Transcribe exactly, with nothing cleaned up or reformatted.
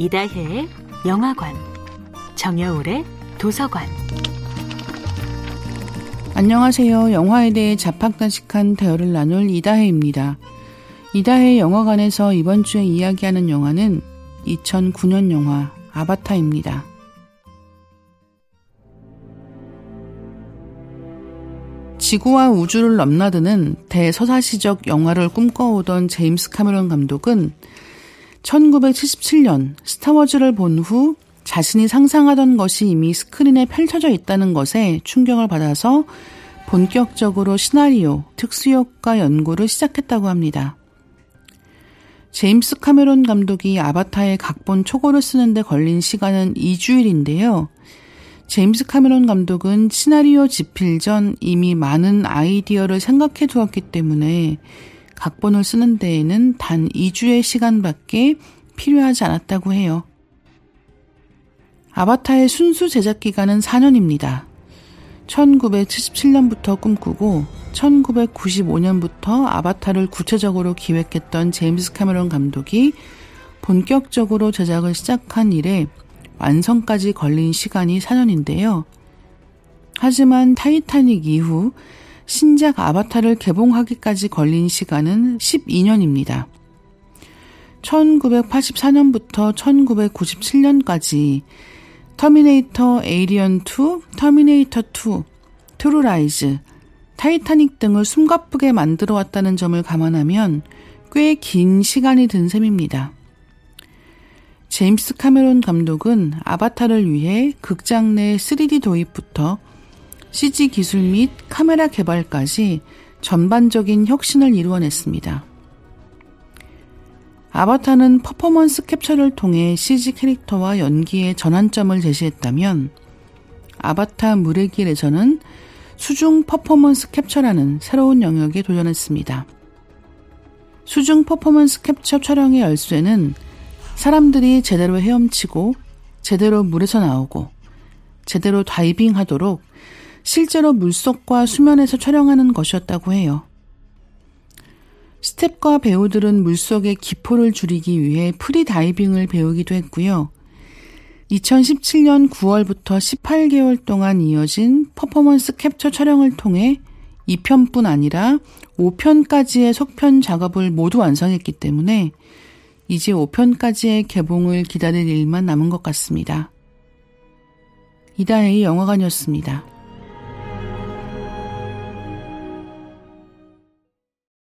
이다혜의 영화관, 정여울의 도서관. 안녕하세요. 영화에 대해 잡학다식한 대화를 나눌 이다혜입니다. 이다혜 영화관에서 이번 주에 이야기하는 영화는 이천구 년 영화 아바타입니다. 지구와 우주를 넘나드는 대서사시적 영화를 꿈꿔오던 제임스 카메론 감독은 천구백칠십칠 년 스타워즈를 본 후 자신이 상상하던 것이 이미 스크린에 펼쳐져 있다는 것에 충격을 받아서 본격적으로 시나리오, 특수효과 연구를 시작했다고 합니다. 제임스 카메론 감독이 아바타의 각본 초고를 쓰는데 걸린 시간은 이 주일인데요. 제임스 카메론 감독은 시나리오 집필 전 이미 많은 아이디어를 생각해 두었기 때문에 각본을 쓰는 데에는 단 이 주의 시간밖에 필요하지 않았다고 해요. 아바타의 순수 제작 기간은 사 년입니다. 천구백칠십칠 년부터 꿈꾸고 천구백구십오 년부터 아바타를 구체적으로 기획했던 제임스 카메론 감독이 본격적으로 제작을 시작한 이래 완성까지 걸린 시간이 사 년인데요. 하지만 타이타닉 이후 신작 아바타를 개봉하기까지 걸린 시간은 십이 년입니다. 천구백팔십사 년부터 천구백구십칠 년까지 터미네이터 에이리언 투, 터미네이터 투, 트루라이즈, 타이타닉 등을 숨가쁘게 만들어 왔다는 점을 감안하면 꽤 긴 시간이 든 셈입니다. 제임스 카메론 감독은 아바타를 위해 극장 내 쓰리디 도입부터 씨지 기술 및 카메라 개발까지 전반적인 혁신을 이루어냈습니다. 아바타는 퍼포먼스 캡처를 통해 씨지 캐릭터와 연기의 전환점을 제시했다면 아바타 물의 길에서는 수중 퍼포먼스 캡처라는 새로운 영역에 도전했습니다. 수중 퍼포먼스 캡처 촬영의 열쇠는 사람들이 제대로 헤엄치고 제대로 물에서 나오고 제대로 다이빙하도록 실제로 물속과 수면에서 촬영하는 것이었다고 해요. 스태프과 배우들은 물속의 기포를 줄이기 위해 프리다이빙을 배우기도 했고요. 이천십칠 년 구월부터 십팔 개월 동안 이어진 퍼포먼스 캡처 촬영을 통해 이 편뿐 아니라 오 편까지의 속편 작업을 모두 완성했기 때문에 이제 오 편까지의 개봉을 기다릴 일만 남은 것 같습니다. 이다혜의 영화관이었습니다.